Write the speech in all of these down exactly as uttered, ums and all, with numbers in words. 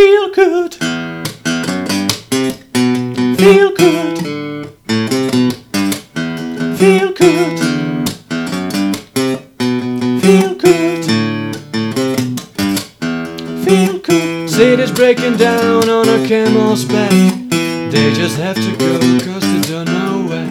Feel good, feel good, feel good, feel good, feel good. City's breaking down on a camel's back. They just have to go cause they don't know where.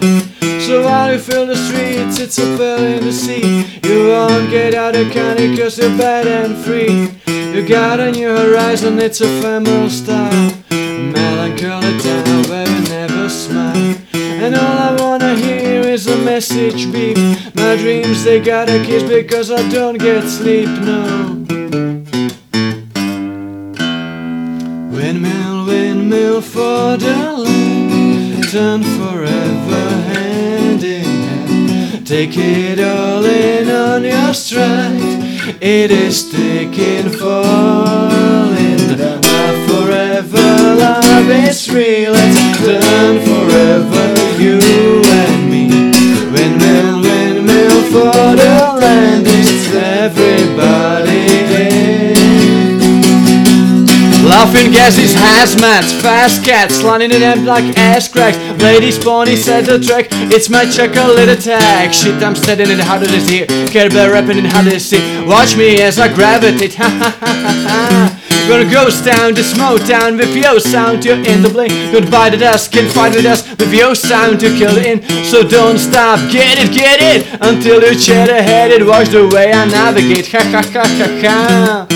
So while you fill the streets, it's a bell in the sea. You won't get out of county cause you're bad and free. You got a new horizon, it's ephemeral style. Melancholy town where you never smile. And all I wanna hear is a message beep. My dreams, they gotta kiss because I don't get sleep, no. Windmill, windmill for the land, turn forever hand in hand. Take it all in on your stride. It is taking falling down. My forever love is real. It's done forever, you and me. Windmill, windmill for the land. It's everybody in. Laughing gases, hazmats, fast cats, sliding in them like ass cracks. Ladies, ponies at the track, it's my chocolate attack. Shit, I'm standing in how do they see? Care about rapping in how do they see? Watch me as I gravitate, ha ha ha ha ha. Gonna ghost town to smoke town with your sound, you're in the blink. Don't bite the dust, can't fight with us with your sound, you kill it in. So don't stop, get it, get it, until you chat ahead and watch the way I navigate, ha ha ha ha ha.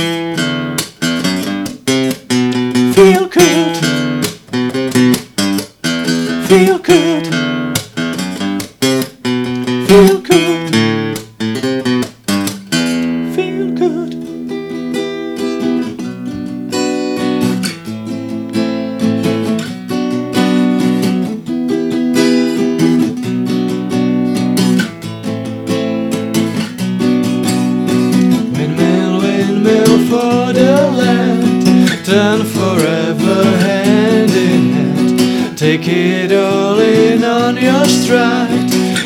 Feel good, feel good, feel good, windmill, windmill for the land, turn forever hand in hand. Take it all in on your stride.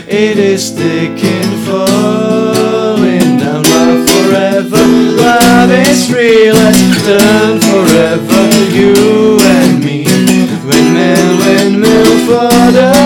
It is taking falling down. Love forever, love is real. Let's turn forever, you and me. Windmill, windmill for the